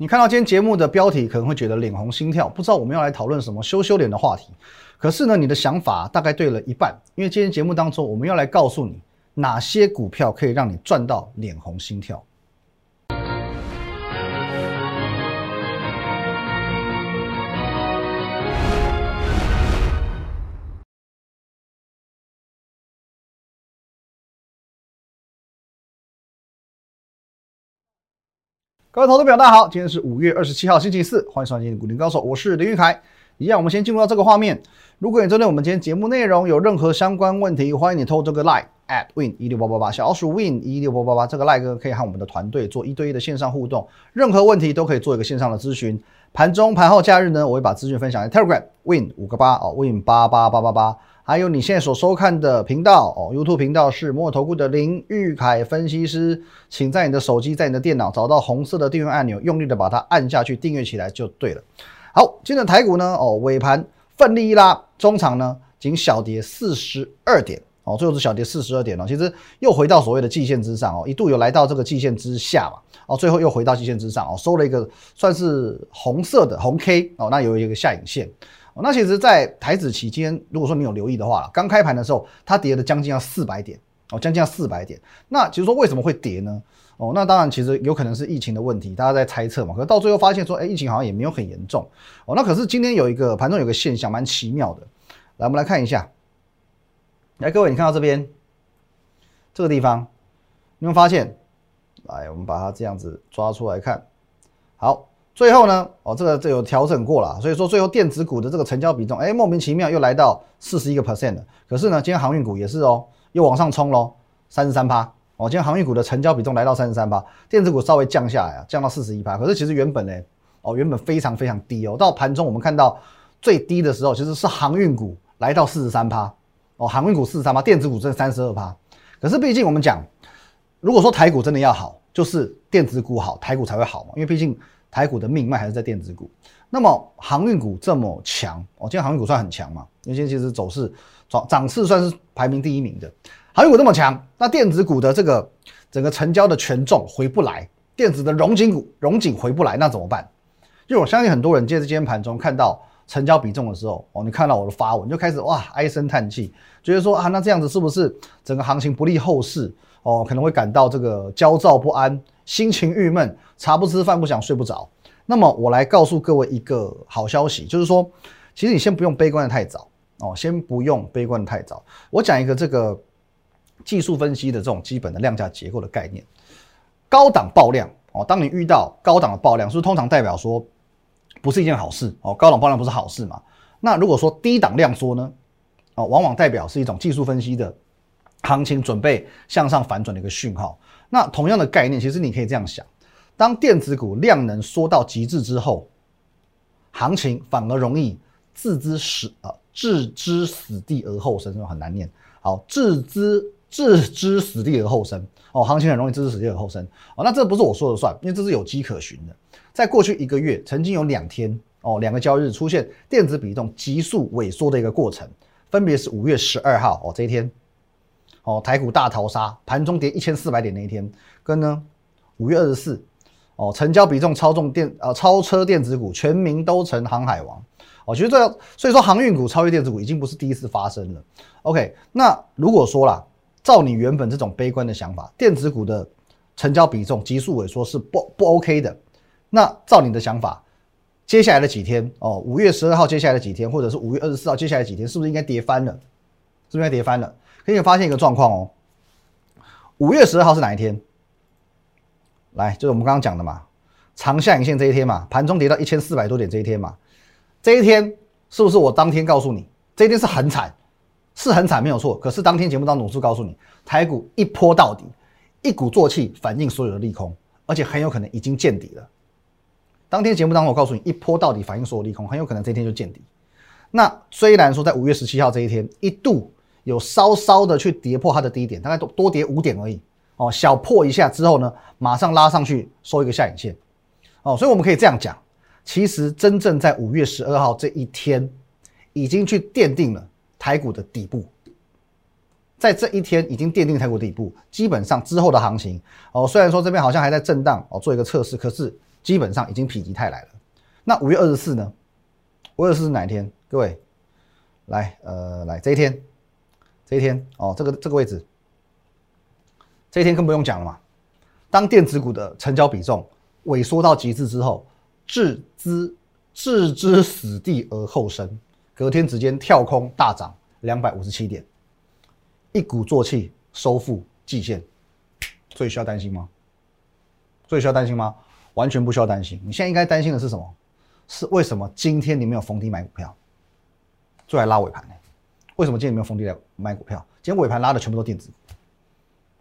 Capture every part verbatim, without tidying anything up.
你看到今天节目的标题可能会觉得脸红心跳，不知道我们要来讨论什么羞羞脸的话题。可是呢，你的想法大概对了一半，因为今天节目当中我们要来告诉你哪些股票可以让你赚到脸红心跳。各位投资朋友，大家好，今天是五月二十七号星期四，欢迎收看今天的股林高手，我是林玉凯。一样，我们先进入到这个画面。如果你针对我们今天节目内容有任何相关问题，欢迎你透过这个 LINE@ win 一六八八八 小老鼠 win 一六八八八 这个 LINE 哥可以和我们的团队做一对一的线上互动，任何问题都可以做一个线上的咨询。盘中、盘后、假日呢，我会把资讯分享在 Telegram win 五八八 哦 win 八八八八八， 还有你现在所收看的频道哦 YouTube 频道是摩尔投顾的林玉凯分析师，请在你的手机、在你的电脑找到红色的订阅按钮，用力的把它按下去，订阅起来就对了。好，今天的台股呢，哦，尾盘奋力一拉，中场呢仅小跌四十二点，哦，最后是小跌四十二点哦，其实又回到所谓的季线之上哦，一度有来到这个季线之下嘛，哦，最后又回到季线之上哦，收了一个算是红色的红 K 哦，那有一个下影线。哦、那其实，在台指期间，如果说你有留意的话，刚开盘的时候它跌了将近要四百点哦，将近要四百点。那其实说为什么会跌呢？哦，那当然，其实有可能是疫情的问题，大家在猜测嘛。可是到最后发现说，哎，疫情好像也没有很严重。哦，那可是今天有一个盘中有个现象蛮奇妙的，来，我们来看一下。来，各位，你看到这边这个地方，你们发现，来，我们把它这样子抓出来看。好，最后呢，哦，这个这有调整过了，所以说最后电子股的这个成交比重，哎，莫名其妙又来到 百分之四十一 了。可是呢，今天航运股也是哦，又往上冲喽 百分之三十三。哦，今天航运股的成交比重来到 百分之三十三， 电子股稍微降下来啊，降到 百分之四十一。可是其实原本呢，哦，原本非常非常低哦，到盘中我们看到最低的时候，其实是航运股来到 百分之四十三， 哦，航运股 百分之四十三， 电子股真的 百分之三十二。可是毕竟我们讲，如果说台股真的要好，就是电子股好，台股才会好嘛，因为毕竟台股的命脉还是在电子股。那么航运股这么强，哦，今天航运股算很强嘛，因为今天其实走势涨势算是排名第一名的。航运股这么强，那电子股的这个整个成交的权重回不来，电子的荣景股荣景回不来，那怎么办？因为我相信很多人借着今天盘中看到成交比重的时候，哦，你看到我的发文就开始哇唉声叹气，觉得说啊，那这样子是不是整个行情不利后市？哦，可能会感到这个焦躁不安，心情郁闷，茶不吃饭不想睡不着。那么我来告诉各位一个好消息，就是说，其实你先不用悲观的太早哦，先不用悲观的太早。我讲一个这个技术分析的这种基本的量价结构的概念，高档爆量哦，当你遇到高档的爆量，是不是通常代表说不是一件好事哦？高档爆量不是好事嘛？那如果说低档量缩呢，哦，往往代表是一种技术分析的行情准备向上反转的一个讯号。那同样的概念，其实你可以这样想：当电子股量能缩到极致之后，行情反而容易置之死啊，置之死地而后生，很难念。好，置之。置之死地而后生哦，行情很容易置之死地而后生哦。那这不是我说的算，因为这是有迹可循的。在过去一个月，曾经有两天哦，两个交易日出现电子比重急速萎缩的一个过程，分别是五月十二号哦这一天哦，台股大逃杀，盘中跌一千四百点那一天，跟呢五月二十四哦，成交比重超重电呃超车电子股，全民都成航海王。哦，其实这所以说航运股超越电子股已经不是第一次发生了。OK， 那如果说啦，照你原本这种悲观的想法，电子股的成交比重急速萎缩是不不 OK 的。那照你的想法，接下来的几天哦， 五月十二号接下来的几天，或者是五月二十四号接下来的几天，是不是应该跌翻了？是不是应该跌翻了？可以发现一个状况哦， 五月十二号是哪一天？来，就是我们刚刚讲的嘛，长下影线这一天嘛，盘中跌到一千四百多点这一天嘛，这一天是不是我当天告诉你，这一天是很惨？是很惨没有错，可是当天节目当中是告诉你，台股一波到底，一鼓作气反映所有的利空，而且很有可能已经见底了。当天节目当中我告诉你，一波到底反映所有利空，很有可能这一天就见底。那虽然说在五月十七号这一天一度有稍稍的去跌破它的低点，大概多跌五点而已哦，小破一下之后呢，马上拉上去收一个下影线哦，所以我们可以这样讲，其实真正在五月十二号这一天已经去奠定了台股的底部，在这一天已经奠定台股的底部，基本上之后的行情哦，虽然说这边好像还在震荡哦，做一个测试，可是基本上已经否极泰来了。那五月二十四呢？ 五月二十四是哪一天？各位，来，呃，来这一天，这一天哦，这个这个位置，这一天更不用讲了嘛。当电子股的成交比重萎缩到极致之后，置之置之死地而后生，隔天直接跳空大涨两百五十七点，一鼓作气收复季线，所以需要担心吗？所以需要担心吗？ 完全不需要担心，你现在应该担心的是什么？是为什么今天你没有逢低买股票，最后还拉尾盘呢？为什么今天你没有逢低来买股票？今天尾盘拉的全部都电子股，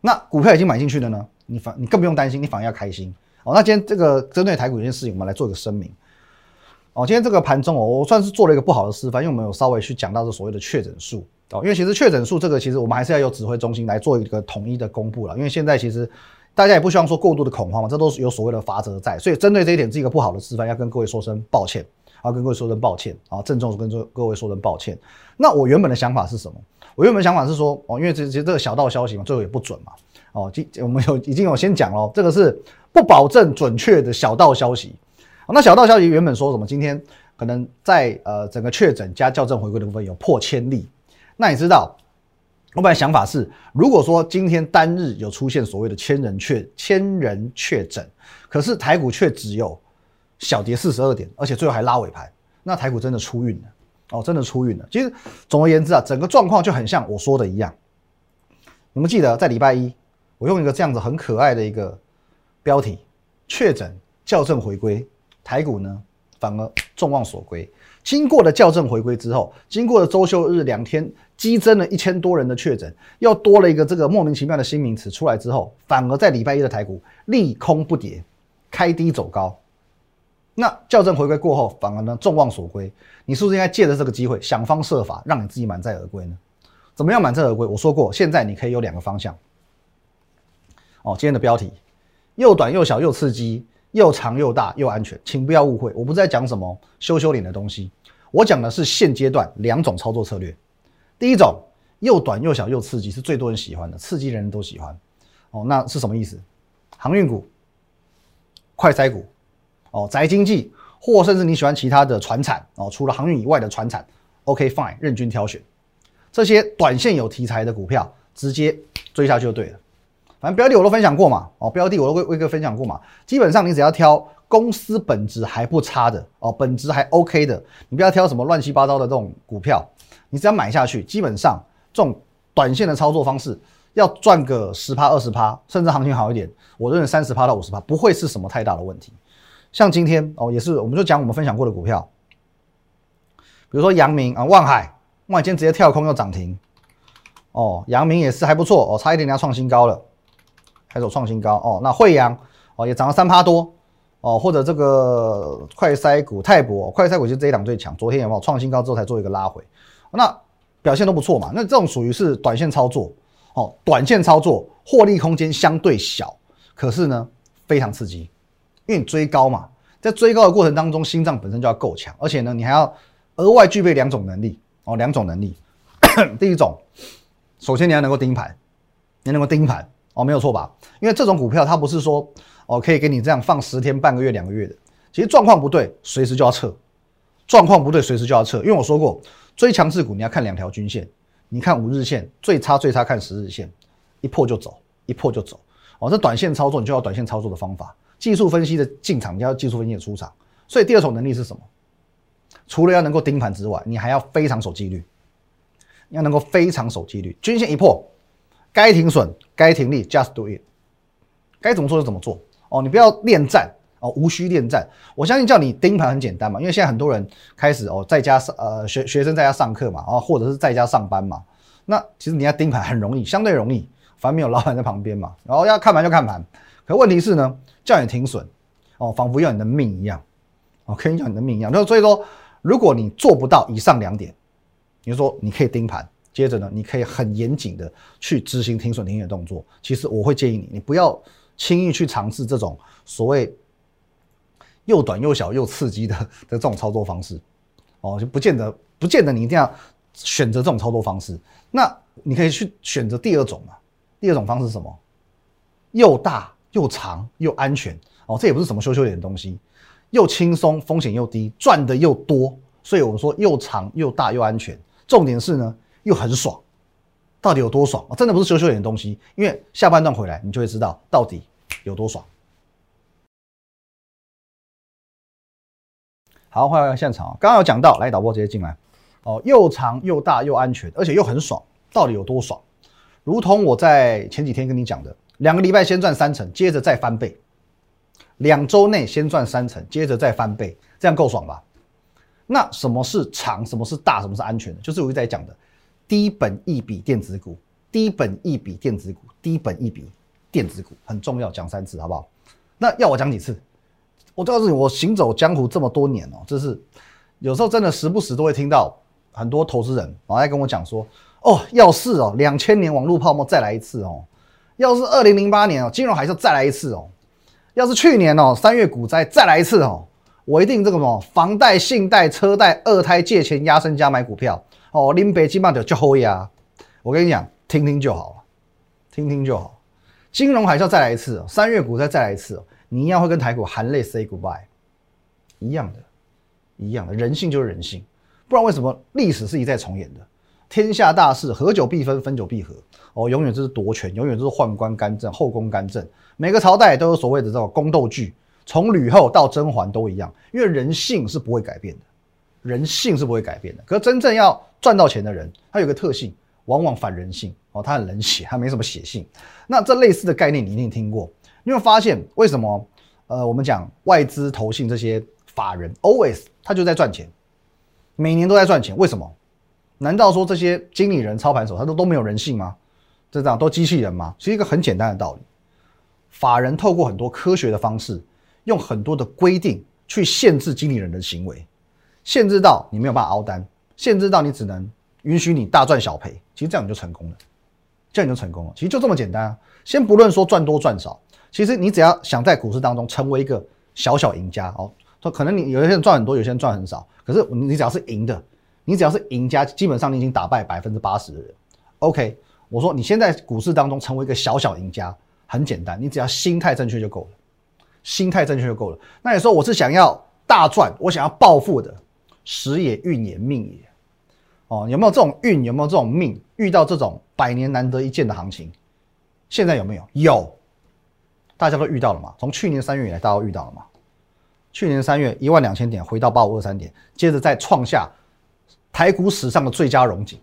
那股票已经买进去了呢，你反你更不用担心，你反而要开心哦。那今天这个针对台股有件事情，我们来做一个声明哦。今天这个盘中哦，我算是做了一个不好的示范，因为我们有稍微去讲到这所谓的确诊数哦，因为其实确诊数这个其实我们还是要由指挥中心来做一个统一的公布了，因为现在其实 大家也不希望说过度的恐慌嘛，这都是有所谓的法则在，所以针对这一点是一个不好的示范，要跟各位说声抱歉，要跟各位说声抱歉，啊，郑重跟各位说声抱歉。那我原本的想法是什么？我原本的想法是说，哦，因为其实这个小道消息嘛，最后也不准嘛，哦，我们有已经有先讲了，这个是不保证准确的小道消息。那小道消息原本说什么？今天可能在呃整个确诊加校正回归的部分有破千例，那你知道？ 我本来想法是，如果说今天单日有出现所谓的千人确千人确诊，可是台股却只有小跌四十二点，而且最后还拉尾盘，那台股真的出运了哦，真的出运了。其实总而言之啊，整个状况就很像我说的一样。你们记得在礼拜一，我用一个这样子很可爱的一个标题：确诊校正回归，台股呢反而众望所归。 经过了校正回归之后，经过了周休日两天，激增了一千多人的确诊，又多了一个这个莫名其妙的新名词出来之后，反而在礼拜一的台股利空不跌，开低走高。那校正回归过后，反而呢众望所归，你是不是应该借着这个机会想方设法让你自己满载而归呢？怎么样满载而归？我说过，现在你可以有两个方向。哦，今天的标题又短又小又刺激，又长又大又安全，请不要误会，我不是在讲什么羞羞脸的东西。 我讲的是现阶段两种操作策略，第一种又短又小又刺激是最多人喜欢的，刺激人人都喜欢。哦，那是什么意思？航运股、快筛股、哦宅经济，或甚至你喜欢其他的传产哦，除了航运以外的传产 ，OK fine， 任君挑选。这些短线有题材的股票，直接追下去就对了。反正标的我都分享过嘛，哦标的我都威哥分享过嘛，基本上你只要挑 公司本质还不差的哦，本质还 OK 的，你不要挑什么乱七八糟的这种股票，你只要买下去，基本上这种短线的操作方式，要赚个 百分之十、百分之二十， 甚至行情好一点，我认为 百分之三十到百分之五十 不会是什么太大的问题。像今天哦，也是我们就讲我们分享过的股票，比如说阳明啊、万海，万海今天直接跳空又涨停，哦，阳明也是还不错哦，差一点要创新高了，还有创新高哦。那惠阳哦也涨了 百分之三 多。 哦，或者这个快筛股泰博，快筛股就是这一档最强。昨天有没有创新高之后才做一个拉回，那表现都不错嘛。那这种属于是短线操作，哦，短线操作获利空间相对小，可是呢非常刺激，因为你追高嘛，在追高的过程当中，心脏本身就要够强，而且呢你还要额外具备两种能力哦，两种能力第一种，首先你要能够盯盘，你能够盯盘哦，没有错吧？因为这种股票它不是说 哦，可以给你这样放十天、半个月、两个月的，其实状况不对，随时就要撤；状况不对，随时就要撤。因为我说过，追强势股你要看两条均线，你看五日线，最差最差看十日线，一破就走，一破就走。哦，这短线操作你就要短线操作的方法，技术分析的进场，你要技术分析的出场。所以第二种能力是什么？除了要能够盯盘之外，你还要非常守纪律，你要能够非常守纪律。均线一破，该停损、该停利 ，just do it， 该怎么做就怎么做。 哦，你不要恋战哦，无需恋战。我相信叫你盯盘很简单嘛，因为现在很多人开始哦，在家呃学学生在家上课嘛，然后或者是在家上班嘛。那其实你要盯盘很容易，相对容易，反正没有老板在旁边嘛。然后要看盘就看盘。可问题是呢，叫你停损哦，仿佛要你的命一样哦，跟你要你的命一样。所以说，如果你做不到以上两点，你就说你可以盯盘，接着呢，你可以很严谨的去执行停损停利的动作。其实我会建议你，你不要 轻易去尝试这种所谓又短又小又刺激的的这种操作方式，哦，就不见得不见得你一定要选择这种操作方式。那你可以去选择第二种嘛？第二种方式是什么？又大又长又安全哦，这也不是什么羞羞脸的东西，又轻松，风险又低，赚的又多，所以我们说又长又大又安全。重点是呢，又很爽，到底有多爽？哦、真的不是羞羞脸的东西，因为下半段回来你就会知道到底有多爽。好，欢迎回到现场。刚刚有讲到，来导播直接进来。哦，又长又大又安全，而且又很爽，到底有多爽？如同我在前几天跟你讲的，两个礼拜先赚三成，接着再翻倍；两周内先赚三成，接着再翻倍，这样够爽吧？那什么是长？什么是大？什么是安全的？就是我一直在讲的低本益比电子股，低本益比电子股，低本益比电子股很重要，讲三次好不好？那要我讲几次？我告诉你，我行走江湖这么多年哦，这是有时候真的时不时都会听到很多投资人然后在跟我讲说，哦，要是哦两千年网络泡沫再来一次哦，要是二零零八年哦金融海啸再来一次哦，要是去年哦三月股灾再来一次哦，我一定这个什么房贷、信贷、车贷、二胎借钱压身家买股票哦，林北基本上就好呀。我跟你讲，听听就好了，听听就好。金融海啸再来一次哦，三月股灾再来一次哦。你一样会跟台股含泪 say goodbye， 一样的，一样的，人性就是人性，不然为什么历史是一再重演的？天下大事，合久必分，分久必合。哦，永远就是夺权，永远就是宦官干政、后宫干政。每个朝代都有所谓的这种宫斗剧，从吕后到甄嬛都一样，因为人性是不会改变的，人性是不会改变的。可是真正要赚到钱的人，他有个特性，往往反人性。哦，他很冷血，他没什么血性。那这类似的概念你一定听过。你会发现为什么？呃，我们讲外资、投信这些法人 ，always 他就在赚钱，每年都在赚钱。为什么？难道说这些经理人、操盘手他都都没有人性吗？这样都机器人吗？是一个很简单的道理。法人透过很多科学的方式，用很多的规定去限制经理人的行为，限制到你没有办法凹单，限制到你只能允许你大赚小赔。其实这样你就成功了，这样你就成功了。其实就这么简单啊！先不论说赚多赚少。其实你只要想在股市当中成为一个小小赢家哦，可能你有些人赚很多，有些人赚很少，可是你只要是赢的，你只要是赢家，基本上你已经打败 百分之八十 的人。OK， 我说你先在股市当中成为一个小小赢家，很简单，你只要心态正确就够了，心态正确就够了。那你说我是想要大赚，我想要暴富的，时也运也命也哦，有没有这种运？有没有这种命？遇到这种百年难得一见的行情，现在有没有？有。大家都遇到了嘛？从去年三月以来，大家都遇到了嘛？去年三月一万两千点回到八五二三点，接着再创下台股史上的最佳荣景，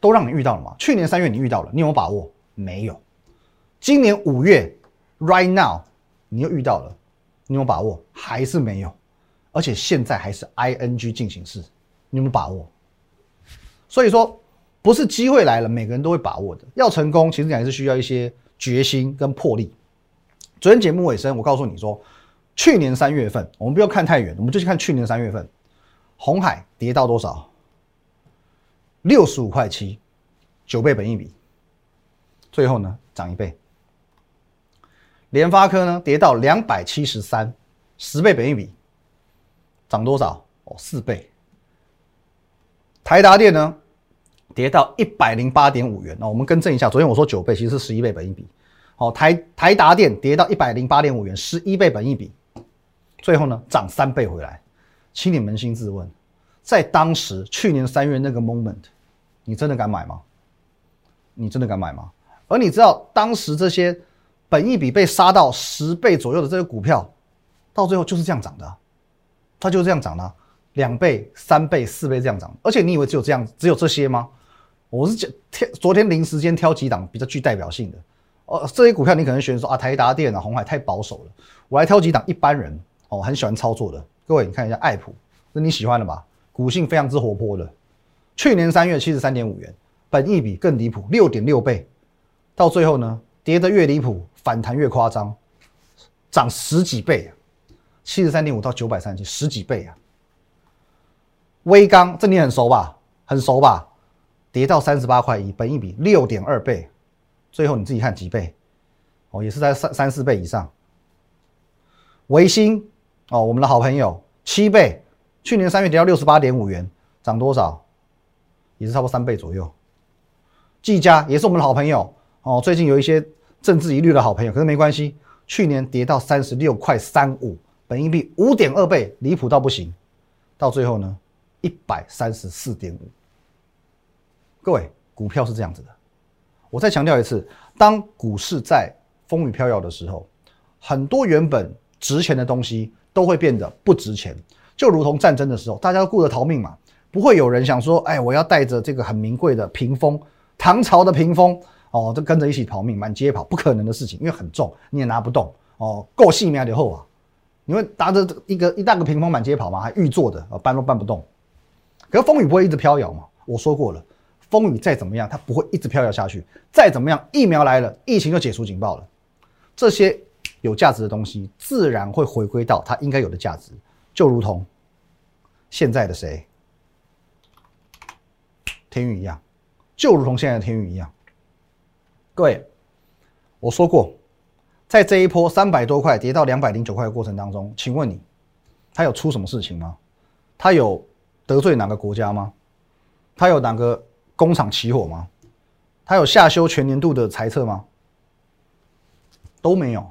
都让你遇到了嘛？去年三月你遇到了，你有没有把握？没有。今年五月 right now 你又遇到了，你有没有把握？还是没有。而且现在还是 I N G 进行式，你有没有把握？所以说，不是机会来了，每个人都会把握的。要成功，其实还是需要一些决心跟魄力。昨天节目尾声，我告诉你说，去年三月份，我们不要看太远，我们就去看去年三月份，鸿海跌到多少？六十五块七，九倍本益比，最后呢涨一倍。联发科呢跌到两百七十三，十倍本益比，涨多少？哦，四倍。台达电呢跌到一百零八点五元，那我们更正一下，昨天我说九倍，其实是十一倍本益比。好，台台达电跌到 一百零八点五 元 ,十一 倍本益比，最后呢涨三倍回来。请你扪心自问，在当时去年三月那个 moment， 你真的敢买吗？你真的敢买吗？而你知道当时这些本益比被杀到十倍左右的这个股票，到最后就是这样涨的、啊。它就是这样涨的、啊。两倍、三倍、四倍这样涨。而且你以为只有这样只有这些吗？我是昨天临时间挑几档比较具代表性的。哦，这些股票你可能选说啊，台达电啊，鸿海太保守了。我来挑几档一般人哦很喜欢操作的。各位，你看一下爱普，那你喜欢了吧？股性非常之活泼的。去年三月 七十三点五 元，本益比更离谱 六点六 倍。到最后呢，跌得越离谱，反弹越夸张，涨十几倍啊 ，七十三点五 到九百三十七，十几倍啊。威刚，这你很熟吧？很熟吧？跌到三十八块一，本益比 六点二 倍。最后你自己看几倍，哦，也是在三三四倍以上。微星哦，我们的好朋友七倍，去年三月跌到 六十八点五 元，涨多少？也是差不多三倍左右。技嘉也是我们的好朋友哦，最近有一些政治疑虑的好朋友，可是没关系，去年跌到三十六块三五，本益比 五点二 倍，离谱到不行。到最后呢 ，一百三十四点五。各位，股票是这样子的。我再强调一次，当股市在风雨飘摇的时候，很多原本值钱的东西都会变得不值钱，就如同战争的时候，大家都顾着逃命嘛，不会有人想说，哎，我要带着这个很名贵的屏风，唐朝的屏风哦，就跟着一起逃命，满街跑，不可能的事情，因为很重，你也拿不动哦，够细苗的后啊，你会拿着一个一大个屏风满街跑嘛，还预做的，搬都搬不动。可是风雨不会一直飘摇嘛，我说过了。风雨再怎么样，它不会一直飘摇下去。再怎么样，疫苗来了，疫情就解除警报了。这些有价值的东西，自然会回归到它应该有的价值。就如同现在的谁，天运一样，就如同现在的天运一样。各位，我说过，在这一波三百多块跌到两百零九块的过程当中，请问你，它有出什么事情吗？它有得罪哪个国家吗？它有哪个？工厂起火吗？他有下修全年度的财测吗？都没有，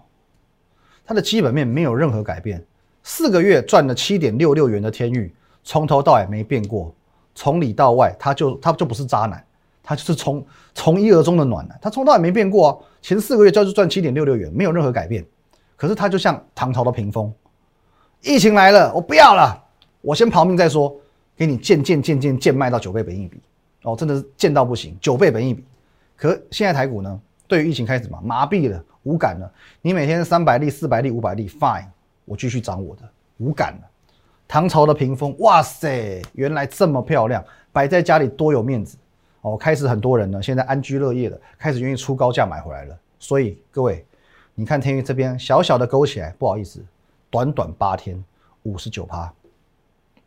他的基本面没有任何改变。四个月赚了 七点六六 元的天域，从头到尾没变过，从里到外，他就他就不是渣男，他就是从从一而终的暖男，他从头到尾没变过啊。前四个月就是赚 七点六六 元，没有任何改变。可是他就像唐朝的屏风，疫情来了，我不要了，我先刨命再说，给你贱贱贱贱贱卖到九倍本益比。哦，真的是见到不行，九倍本益比。可现在台股呢，对于疫情开始嘛，麻痹了，无感了。你每天三百例、四百例、五百例 ，fine， 我继续涨我的，无感了。唐朝的屏风，哇塞，原来这么漂亮，摆在家里多有面子。哦，开始很多人呢，现在安居乐业了，开始愿意出高价买回来了。所以各位，你看天域这边小小的勾起来，不好意思，短短八天，五十九趴，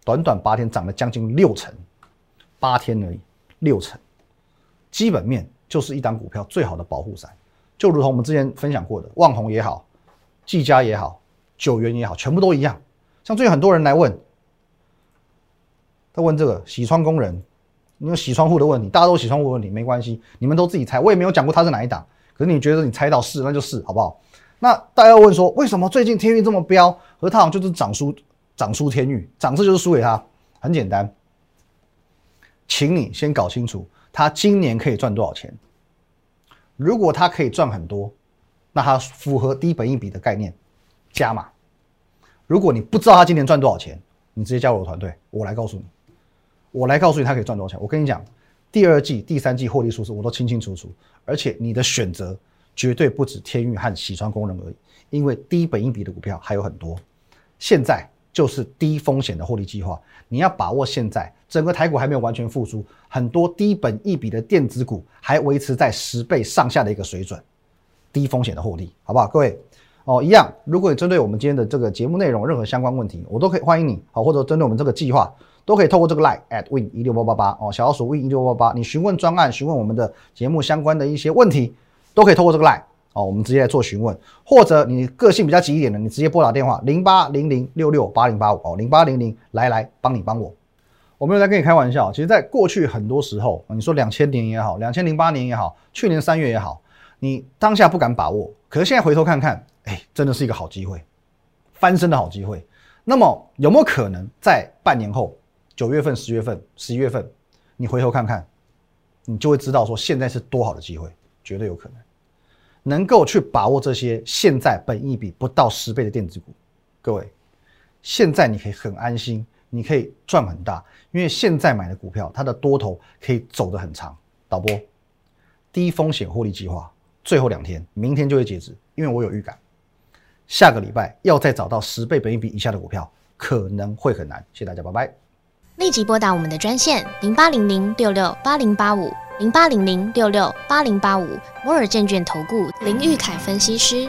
短短八天涨了将近六成，八天而已。六成，基本面就是一档股票最好的保护伞，就如同我们之前分享过的，旺宏也好，技嘉也好，九元也好，全部都一样。像最近很多人来问，他问这个洗窗工人，你有洗窗户的问题，大家都有洗窗户的问题，没关系，你们都自己猜，我也没有讲过它是哪一档，可是你觉得你猜到是，那就是好不好？那大家问说，为什么最近天域这么飙，和它好像就是涨输，涨输天域，涨势就是输给它，很简单。请你先搞清楚，他今年可以赚多少钱。如果他可以赚很多，那他符合低本益比的概念，加码。如果你不知道他今年赚多少钱，你直接加入我的团队，我来告诉你，我来告诉你他可以赚多少钱。我跟你讲，第二季、第三季获利数字我都清清楚楚，而且你的选择绝对不止天域和洗窗工人而已，因为低本益比的股票还有很多。现在。就是低风险的获利计划，你要把握现在整个台股还没有完全复苏，很多低本益比的电子股还维持在十倍上下的一个水准，低风险的获利，好不好？各位哦，一样，如果你针对我们今天的这个节目内容任何相关问题，我都可以欢迎你，好，或者针对我们这个计划，都可以透过这个 LINE at win 一六八八八 哦，小老鼠 win 一六八八八，你询问专案，询问我们的节目相关的一些问题，都可以透过这个 LINE。哦，我们直接来做询问，或者你个性比较急一点的，你直接拨打电话零八零零六六八零八五哦，零八零零来来帮你帮我，我没有在跟你开玩笑。其实，在过去很多时候，你说两千年也好，二零零八年也好，去年三月也好，你当下不敢把握，可是现在回头看看，哎，真的是一个好机会，翻身的好机会。那么有没有可能在半年后，九月份、十月份、十一月份，你回头看看，你就会知道说现在是多好的机会，绝对有可能。能够去把握这些现在本益比不到十倍的电子股，各位，现在你可以很安心，你可以赚很大，因为现在买的股票，它的多头可以走得很长。导播，低风险获利计划最后两天，明天就会截止，因为我有预感，下个礼拜要再找到十倍本益比以下的股票，可能会很难。谢谢大家，拜拜。立即拨打我们的专线零八零零六六八零八五。零八零零六六八零八五，摩尔证券投顾林玉凯分析师。